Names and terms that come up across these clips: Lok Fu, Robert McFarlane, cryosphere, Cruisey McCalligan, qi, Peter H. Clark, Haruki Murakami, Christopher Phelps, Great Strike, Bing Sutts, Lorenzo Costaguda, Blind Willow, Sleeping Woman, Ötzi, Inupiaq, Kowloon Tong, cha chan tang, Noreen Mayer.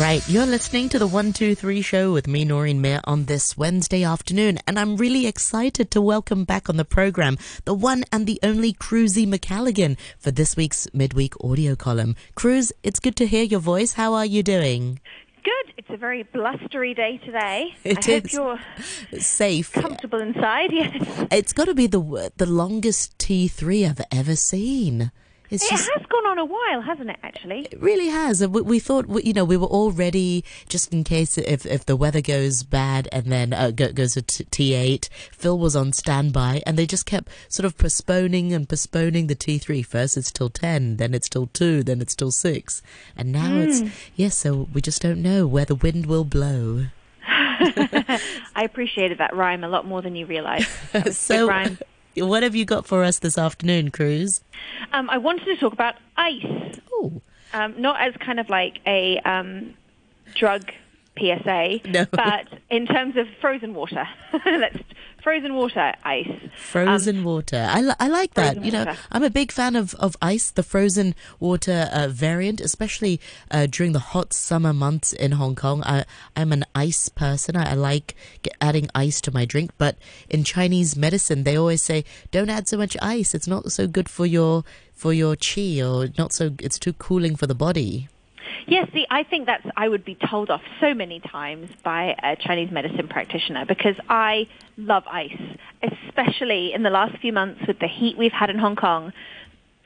right. You're listening to the 123 Show with me, Noreen Mayer, on this Wednesday afternoon. And I'm really excited to welcome back on the program the one and the only Cruisey McCalligan for this week's midweek audio column. Cruz, it's good to hear your voice. How are you doing? Good. It's a very blustery day today. I hope you're safe, comfortable inside. Yes. It's got to be the longest T3 I've ever seen. It has gone on a while, hasn't it, actually? It really has. We thought, we were all ready just in case if the weather goes bad and then goes to T8. Phil was on standby and they just kept sort of postponing the T3. First it's till 10, then it's till 2, then it's till 6. And now so we just don't know where the wind will blow. I appreciated that rhyme a lot more than you realise. So, good rhyme. What have you got for us this afternoon, Cruz? I wanted to talk about ice. Oh. Not as kind of like a drug PSA, no. But in terms of frozen water. Frozen water ice. Frozen water. I like that. I'm a big fan of ice, the frozen water variant, especially during the hot summer months in Hong Kong. I'm an ice person. I like adding ice to my drink. But in Chinese medicine, they always say, don't add so much ice. It's not so good for your qi, or it's too cooling for the body. Yes, I think I would be told off so many times by a Chinese medicine practitioner because I love ice, especially in the last few months with the heat we've had in Hong Kong.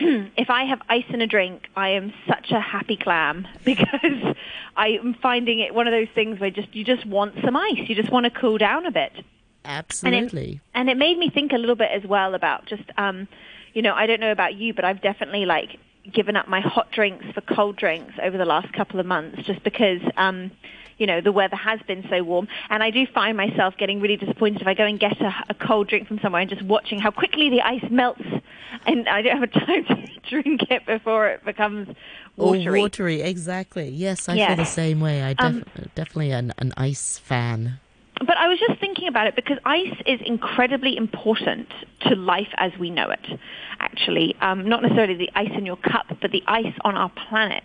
If I have ice in a drink, I am such a happy clam because I am finding it one of those things where you just want some ice. You just want to cool down a bit. Absolutely. And it made me think a little bit as well about just, I don't know about you, but I've definitely like given up my hot drinks for cold drinks over the last couple of months just because, the weather has been so warm. And I do find myself getting really disappointed if I go and get a cold drink from somewhere and just watching how quickly the ice melts and I don't have time to drink it before it becomes watery. Oh, watery, exactly. Yes, I feel the same way. I definitely an ice fan. But I was just thinking about it because ice is incredibly important to life as we know it, actually. Not necessarily the ice in your cup, but the ice on our planet.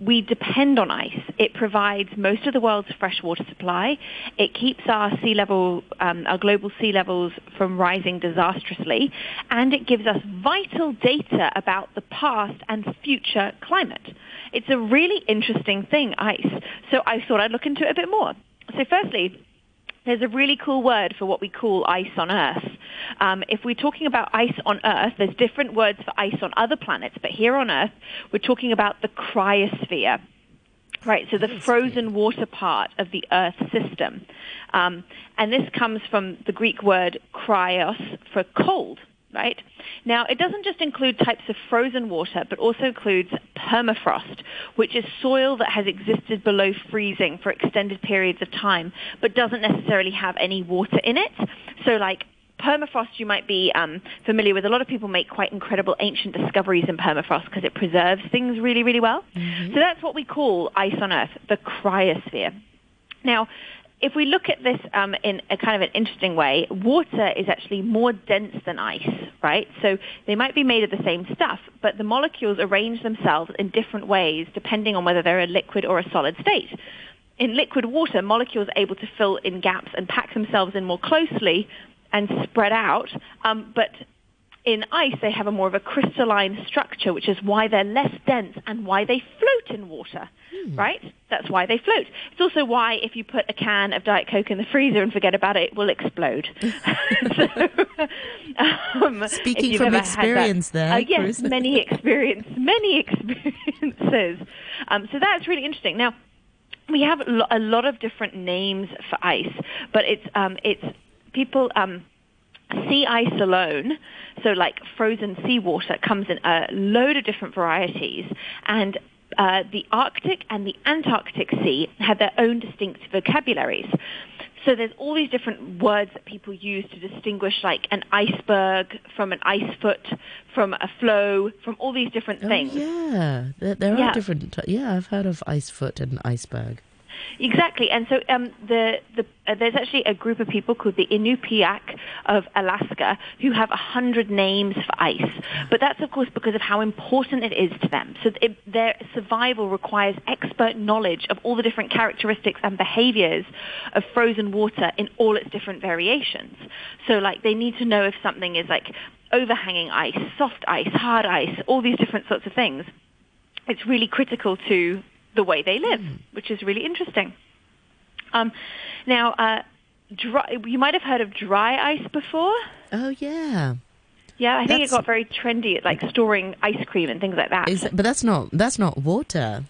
We depend on ice. It provides most of the world's freshwater supply. It keeps our global sea levels from rising disastrously. And it gives us vital data about the past and future climate. It's a really interesting thing, ice. So I thought I'd look into it a bit more. So firstly, there's a really cool word for what we call ice on Earth. If we're talking about ice on Earth, there's different words for ice on other planets, but here on Earth, we're talking about the cryosphere, right? So the frozen water part of the Earth system. And this comes from the Greek word cryos for cold, right? Now, it doesn't just include types of frozen water, but also includes permafrost, which is soil that has existed below freezing for extended periods of time, but doesn't necessarily have any water in it. So like permafrost, you might be familiar with. A lot of people make quite incredible ancient discoveries in permafrost because it preserves things really, really well. Mm-hmm. So that's what we call ice on Earth, the cryosphere. Now, if we look at this in a kind of an interesting way, water is actually more dense than ice, right? So they might be made of the same stuff, but the molecules arrange themselves in different ways depending on whether they're a liquid or a solid state. In liquid water, molecules are able to fill in gaps and pack themselves in more closely and spread out, but in ice, they have a more of a crystalline structure, which is why they're less dense and why they float in water, right? That's why they float. It's also why if you put a can of Diet Coke in the freezer and forget about it, it will explode. Speaking from experience there. Yes, many experiences. So that's really interesting. Now, we have a lot of different names for ice, but it's people... sea ice alone, so like frozen seawater, comes in a load of different varieties, and the Arctic and the Antarctic Sea have their own distinct vocabularies. So there's all these different words that people use to distinguish like an iceberg from an ice foot, from a floe, from all these different things. Yeah, there are different... Yeah, I've heard of ice foot and iceberg. Exactly. And so there's actually a group of people called the Inupiaq of Alaska who have 100 names for ice. But that's, of course, because of how important it is to them. So their survival requires expert knowledge of all the different characteristics and behaviors of frozen water in all its different variations. So, like, they need to know if something is, like, overhanging ice, soft ice, hard ice, all these different sorts of things. It's really critical to the way they live, which is really interesting. You might have heard of dry ice before. Oh, yeah. Yeah, I think it got very trendy at, like, storing ice cream and things like that. But that's not water.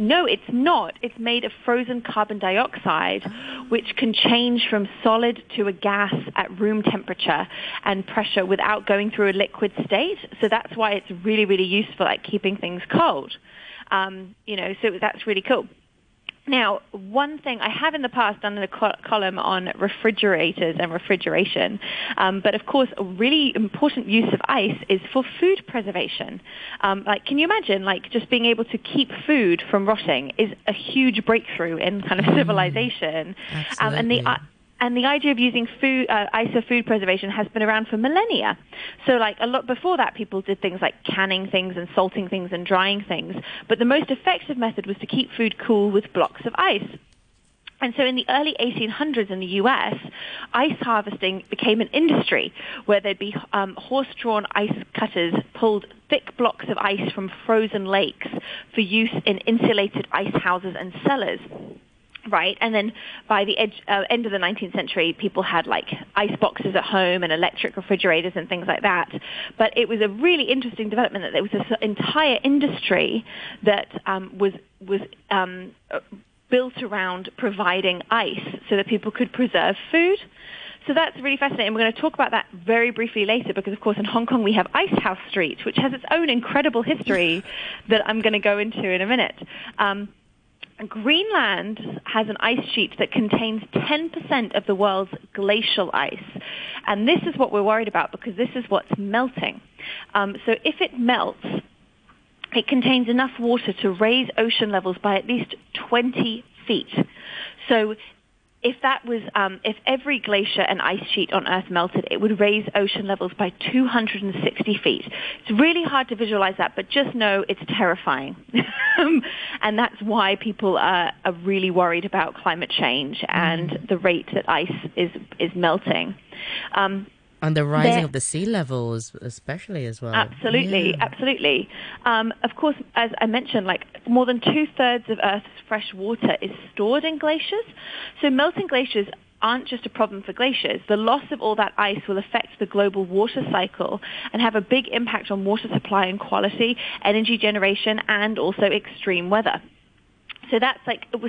No, it's not. It's made of frozen carbon dioxide, which can change from solid to a gas at room temperature and pressure without going through a liquid state. So that's why it's really, really useful at keeping things cold. So that's really cool. Now, one thing I have in the past done in a column on refrigerators and refrigeration, but of course, a really important use of ice is for food preservation. Can you imagine, just being able to keep food from rotting is a huge breakthrough in kind of civilization. Absolutely. And the idea of using ice for food preservation has been around for millennia. So, a lot before that, people did things like canning things and salting things and drying things. But the most effective method was to keep food cool with blocks of ice. And so in the early 1800s in the U.S., ice harvesting became an industry where there'd be horse-drawn ice cutters pulled thick blocks of ice from frozen lakes for use in insulated ice houses and cellars. Right, and then by the end of the 19th century, people had ice boxes at home and electric refrigerators and things like that. But it was a really interesting development that there was this entire industry that was built around providing ice so that people could preserve food. So that's really fascinating. We're going to talk about that very briefly later because, of course, in Hong Kong we have Ice House Street, which has its own incredible history that I'm going to go into in a minute. Greenland has an ice sheet that contains 10% of the world's glacial ice. And this is what we're worried about because this is what's melting. So if it melts, it contains enough water to raise ocean levels by at least 20 feet. So if every glacier and ice sheet on Earth melted, it would raise ocean levels by 260 feet. It's really hard to visualize that, but just know it's terrifying. And that's why people are really worried about climate change and the rate that ice is melting. And the rising of the sea levels, especially, as well. Absolutely, yeah. Absolutely. Of course, as I mentioned, more than 2/3 of Earth's fresh water is stored in glaciers. So melting glaciers aren't just a problem for glaciers. The loss of all that ice will affect the global water cycle and have a big impact on water supply and quality, energy generation, and also extreme weather. So that's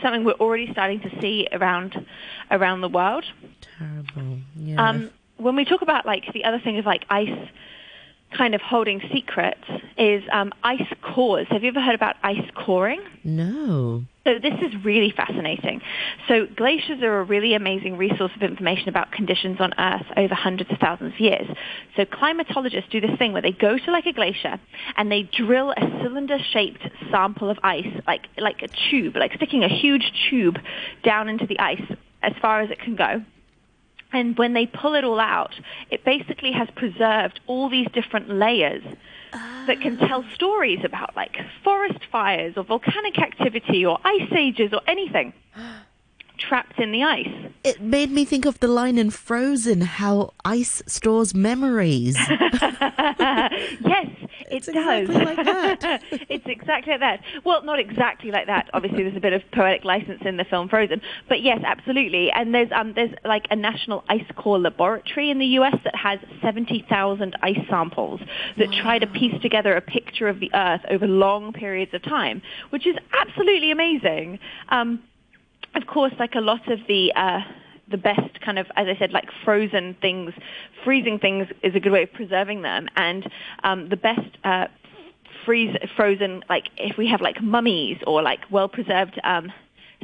something we're already starting to see around the world. Terrible, yeah. When we talk about the other thing of ice kind of holding secrets is ice cores. Have you ever heard about ice coring? No. So this is really fascinating. So glaciers are a really amazing resource of information about conditions on Earth over hundreds of thousands of years. So climatologists do this thing where they go to a glacier and they drill a cylinder-shaped sample of ice, like a tube, like sticking a huge tube down into the ice as far as it can go. And when they pull it all out, it basically has preserved all these different layers that can tell stories about forest fires or volcanic activity or ice ages or anything trapped in the ice. It made me think of the line in Frozen, how ice stores memories. Yes. It does. Exactly like that. It's exactly like that. Well, not exactly like that. Obviously, there's a bit of poetic license in the film Frozen. But yes, absolutely. And there's a national ice core laboratory in the U.S. that has 70,000 ice samples that try to piece together a picture of the Earth over long periods of time, which is absolutely amazing. Of course, a lot of the best kind of, as I said, frozen things, freezing things is a good way of preserving them. And the best frozen, if we have mummies or well-preserved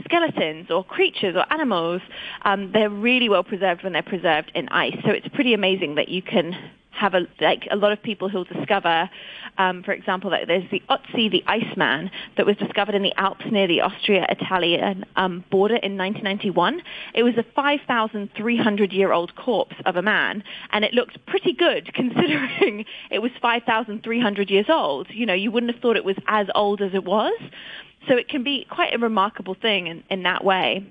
skeletons or creatures or animals, they're really well-preserved when they're preserved in ice. So it's pretty amazing that you can have a lot of people who'll discover, for example, that there's the Ötzi, the Iceman, that was discovered in the Alps near the Austria-Italian border in 1991. It was a 5,300-year-old corpse of a man, and it looked pretty good considering it was 5,300 years old. You know, you wouldn't have thought it was as old as it was. So it can be quite a remarkable thing in that way.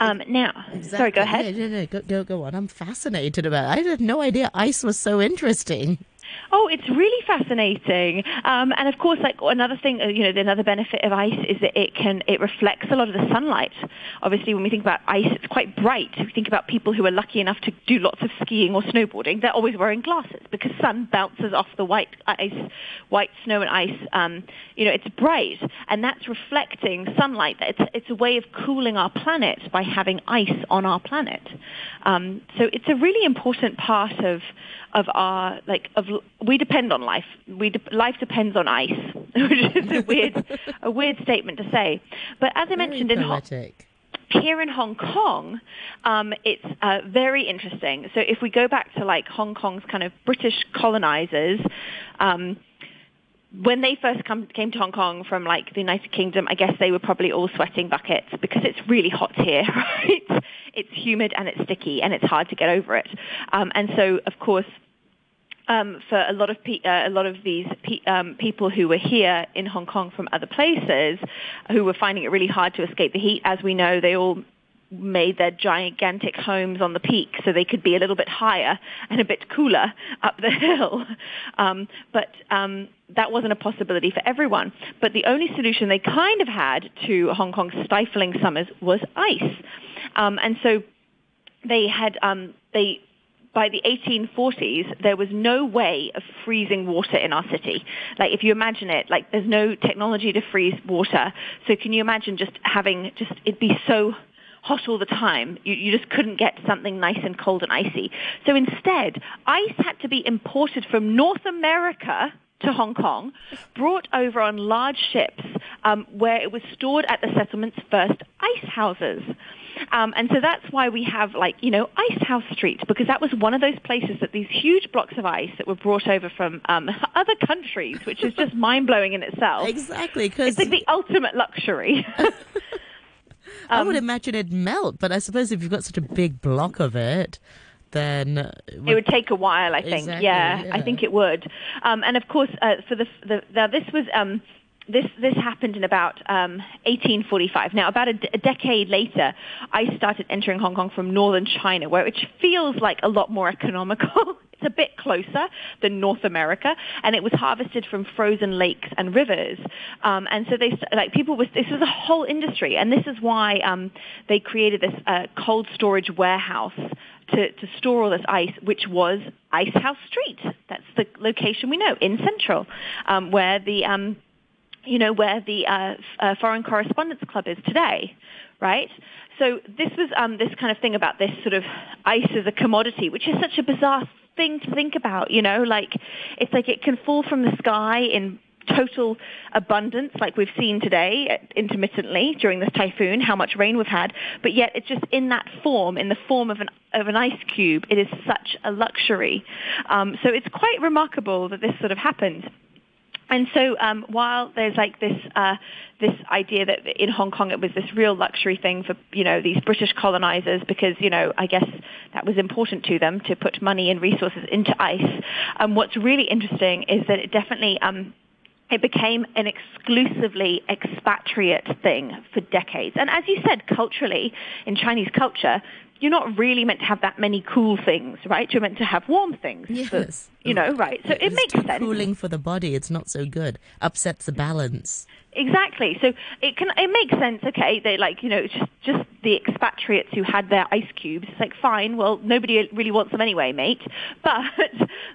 Now, exactly. Sorry, go ahead. No, go on. I'm fascinated about it. I had no idea ice was so interesting. Oh, it's really fascinating. And of course, like another thing, you know, another benefit of ice is that it reflects a lot of the sunlight. Obviously, when we think about ice, it's quite bright. If you think about people who are lucky enough to do lots of skiing or snowboarding, they're always wearing glasses because sun bounces off the white snow and ice. You know, it's bright, and that's reflecting sunlight. It's a way of cooling our planet by having ice on our planet. So it's a really important part of our we depend on life. Life depends on ice, which is a weird statement to say. But as I mentioned, here in Hong Kong, it's very interesting. So if we go back to like Hong Kong's kind of British colonizers, when they first came to Hong Kong from like the United Kingdom, I guess they were probably all sweating buckets because it's really hot here, right? It's humid and it's sticky and it's hard to get over it. And so, of course, for a lot of these people who were here in Hong Kong from other places, who were finding it really hard to escape the heat, as we know, they all made their gigantic homes on the peak so they could be a little bit higher and a bit cooler up the hill. But that wasn't a possibility for everyone. But the only solution they kind of had to Hong Kong's stifling summers was ice. And so they had, by the 1840s, there was no way of freezing water in our city. Like, if you imagine it, like, there's no technology to freeze water. So can you imagine it'd be so hot all the time. You just couldn't get something nice and cold and icy. So instead, ice had to be imported from North America to Hong Kong, brought over on large ships, where it was stored at the settlement's first ice houses. And so that's why we have, like, you know, Ice House Street, because that was one of those places that these huge blocks of ice that were brought over from other countries, which is just mind-blowing in itself. Exactly. It's like the ultimate luxury. I would imagine it'd melt, but I suppose if you've got such a big block of it, then it would take a while, I think. Exactly, yeah, I think it would. And of course, this happened in about 1845. Now, about a decade later, I started entering Hong Kong from northern China, which feels like a lot more economical. It's a bit closer than North America, and it was harvested from frozen lakes and rivers. And so this was a whole industry, and this is why they created this cold storage warehouse to store all this ice, which was Ice House Street. That's the location we know in Central, where the Foreign Correspondents Club is today, right? So this was this kind of thing about this sort of ice as a commodity, which is such a bizarre thing to think about, you know, like it's like it can fall from the sky in total abundance, like we've seen today intermittently during this typhoon, how much rain we've had, but yet it's just in that form, in the form of an ice cube. It is such a luxury. So it's quite remarkable that this sort of happened. And so while there's like this idea that in Hong Kong it was this real luxury thing for, you know, these British colonizers because, you know, I guess that was important to them to put money and resources into ice. What's really interesting is that it definitely it became an exclusively expatriate thing for decades. And as you said, culturally, in Chinese culture, you're not really meant to have that many cool things, right? You're meant to have warm things. Yes. But, you know, right. So it makes sense. Cooling for the body, it's not so good. Upsets the balance. Exactly. So it makes sense, okay, they like, you know, it's just the expatriates who had their ice cubes. It's like, fine, well, nobody really wants them anyway, mate. But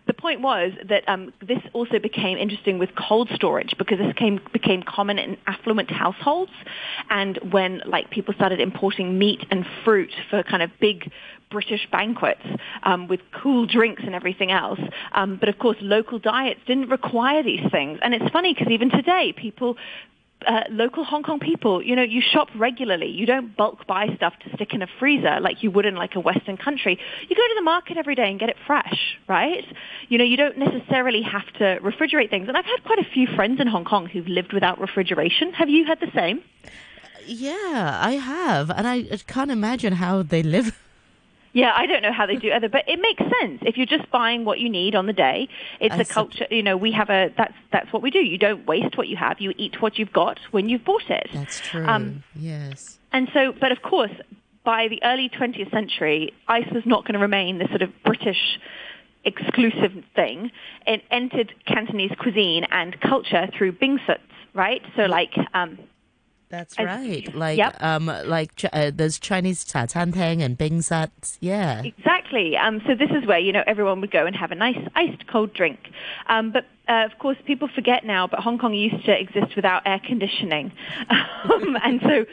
the point was that this also became interesting with cold storage because this became common in affluent households. And when, like, people started importing meat and fruit for kind of big British banquets with cool drinks and everything else. But, of course, local diets didn't require these things. And it's funny because even today people local Hong Kong people, you know, you shop regularly. You don't bulk buy stuff to stick in a freezer like you would in like a Western country. You go to the market every day and get it fresh, right? You know, you don't necessarily have to refrigerate things. And I've had quite a few friends in Hong Kong who've lived without refrigeration. Have you had the same? Yeah, I have. And I can't imagine how they live. Yeah, I don't know how they do either, but it makes sense. If you're just buying what you need on the day, it's a culture, you know, we have a, that's what we do. You don't waste what you have. You eat what you've got when you've bought it. That's true, yes. And so, but of course, by the early 20th century, ice was not going to remain this sort of British exclusive thing. It entered Cantonese cuisine and culture through Bing Sutts, right? So like... That's right. There's Chinese cha chan tang and Bing Sutts. Yeah, exactly. So this is where, you know, everyone would go and have a nice iced cold drink. Of course, people forget now, but Hong Kong used to exist without air conditioning. And so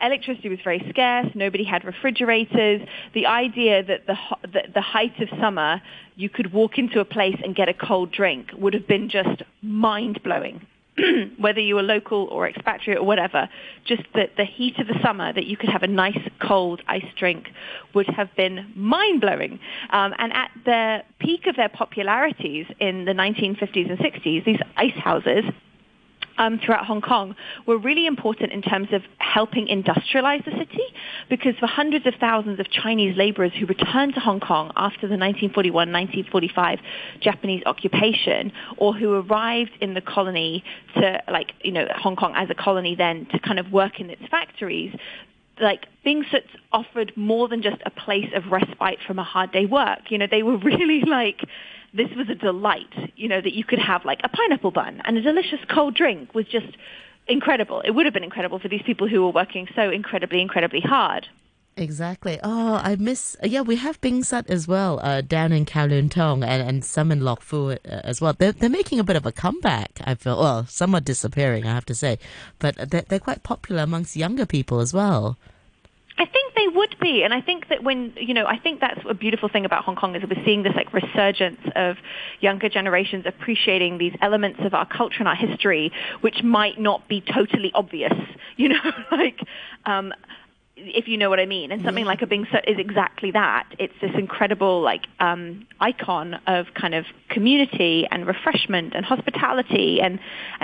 electricity was very scarce. Nobody had refrigerators. The idea that the height of summer, you could walk into a place and get a cold drink would have been just mind-blowing. Whether you were local or expatriate or whatever, just the heat of the summer that you could have a nice cold ice drink would have been mind-blowing. And at the peak of their popularities in the 1950s and 60s, these ice houses throughout Hong Kong were really important in terms of helping industrialize the city, because for hundreds of thousands of Chinese laborers who returned to Hong Kong after the 1941-1945 Japanese occupation, or who arrived in the colony to, like, you know, Hong Kong as a colony then to kind of work in its factories, like Bing Sutts offered more than just a place of respite from a hard day work. You know, they were really like, this was a delight, you know, that you could have like a pineapple bun and a delicious cold drink was just incredible. It would have been incredible for these people who were working so incredibly, incredibly hard. Exactly. Oh, I miss... Yeah, we have Bing Sutts as well down in Kowloon Tong and some in Lok Fu as well. They're making a bit of a comeback, I feel. Well, some are disappearing, I have to say. But they're quite popular amongst younger people as well. I think they would be. And I think that when, you know, I think that's a beautiful thing about Hong Kong is that we're seeing this like resurgence of younger generations appreciating these elements of our culture and our history, which might not be totally obvious, you know, like, if you know what I mean. And something like a Bing Sutts is exactly that. It's this incredible like icon of kind of community and refreshment and hospitality and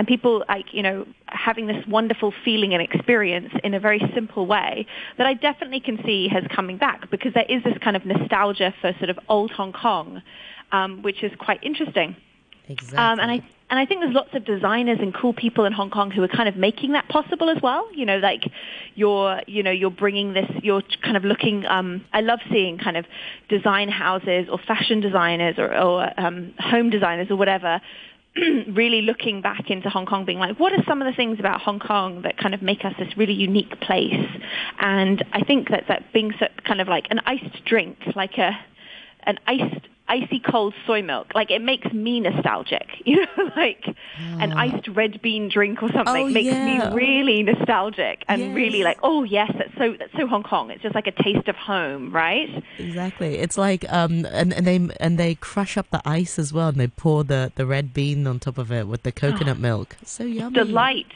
people like, you know, having this wonderful feeling and experience in a very simple way that I definitely can see has coming back, because there is this kind of nostalgia for sort of old Hong Kong, which is quite interesting. Exactly. And I think there's lots of designers and cool people in Hong Kong who are kind of making that possible as well. You know, like you're bringing this, you're kind of looking, I love seeing kind of design houses or fashion designers or home designers or whatever, really looking back into Hong Kong being like, what are some of the things about Hong Kong that kind of make us this really unique place? And I think that being kind of like an iced drink, like an icy cold soy milk, like it makes me nostalgic, you know, like an iced red bean drink or something makes me really nostalgic and really like, oh yes, that's so Hong Kong. It's just like a taste of home, right? Exactly. It's like and they crush up the ice as well, and they pour the red bean on top of it with the coconut milk. So yummy. It's a delight.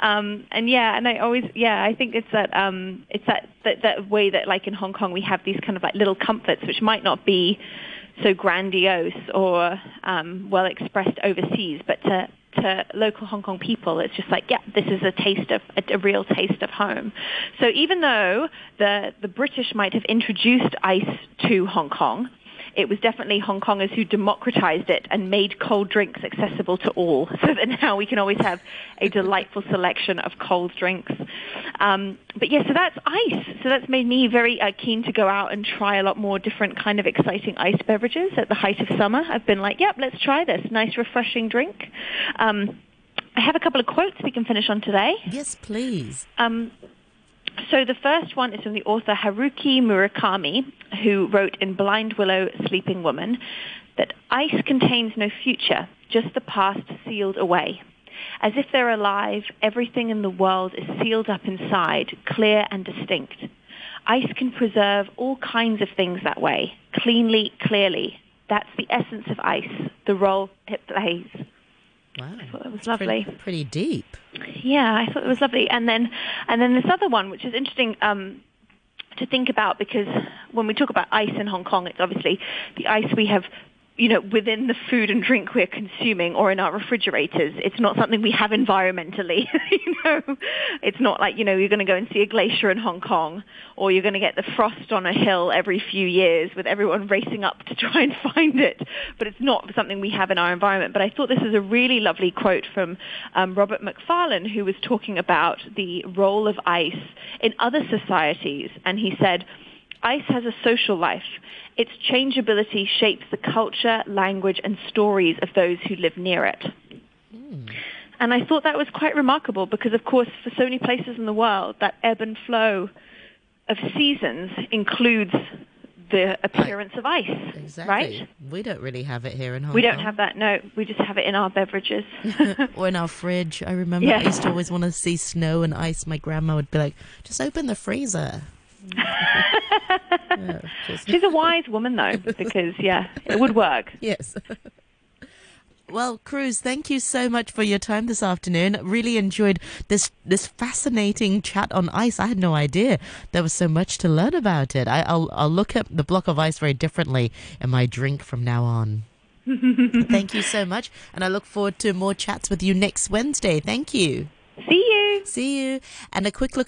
I think it's that way that like in Hong Kong we have these kind of like little comforts which might not be so grandiose or well expressed overseas, but to local Hong Kong people it's just like, yeah, this is a taste of a real taste of home. So even though the British might have introduced ice to Hong Kong, it was definitely Hong Kongers who democratized it and made cold drinks accessible to all, so that now we can always have a delightful selection of cold drinks. So that's ice. So that's made me very keen to go out and try a lot more different kind of exciting ice beverages at the height of summer. I've been like, yep, let's try this. Nice, refreshing drink. I have a couple of quotes we can finish on today. Yes, please. So the first one is from the author Haruki Murakami, who wrote in Blind Willow, Sleeping Woman, that ice contains no future, just the past sealed away. As if they're alive, everything in the world is sealed up inside, clear and distinct. Ice can preserve all kinds of things that way, cleanly, clearly. That's the essence of ice, the role it plays. Wow. I thought that was lovely. Pretty deep. Yeah, I thought it was lovely. And then this other one, which is interesting to think about, because when we talk about ice in Hong Kong, it's obviously the ice we have, you know, within the food and drink we're consuming or in our refrigerators. It's not something we have environmentally. You know, it's not like, you know, you're going to go and see a glacier in Hong Kong, or you're going to get the frost on a hill every few years with everyone racing up to try and find it. But it's not something we have in our environment. But I thought this is a really lovely quote from Robert McFarlane, who was talking about the role of ice in other societies. And he said, "Ice has a social life. Its changeability shapes the culture, language, and stories of those who live near it." Mm. And I thought that was quite remarkable because, of course, for so many places in the world, that ebb and flow of seasons includes the appearance of ice, exactly. Right? We don't really have it here in Hong Kong. We don't have that, no. We just have it in our beverages. Or in our fridge. I remember I used to always want to see snow and ice. My grandma would be like, just open the freezer. Yeah, she's a wise woman, though, because, yeah, it would work. Yes. Well, Cruz, thank you so much for your time this afternoon. Really enjoyed this fascinating chat on ice. I had no idea there was so much to learn about it. I'll look at the block of ice very differently in my drink from now on. Thank you so much, and I look forward to more chats with you next Wednesday. Thank you. See you. And a quick look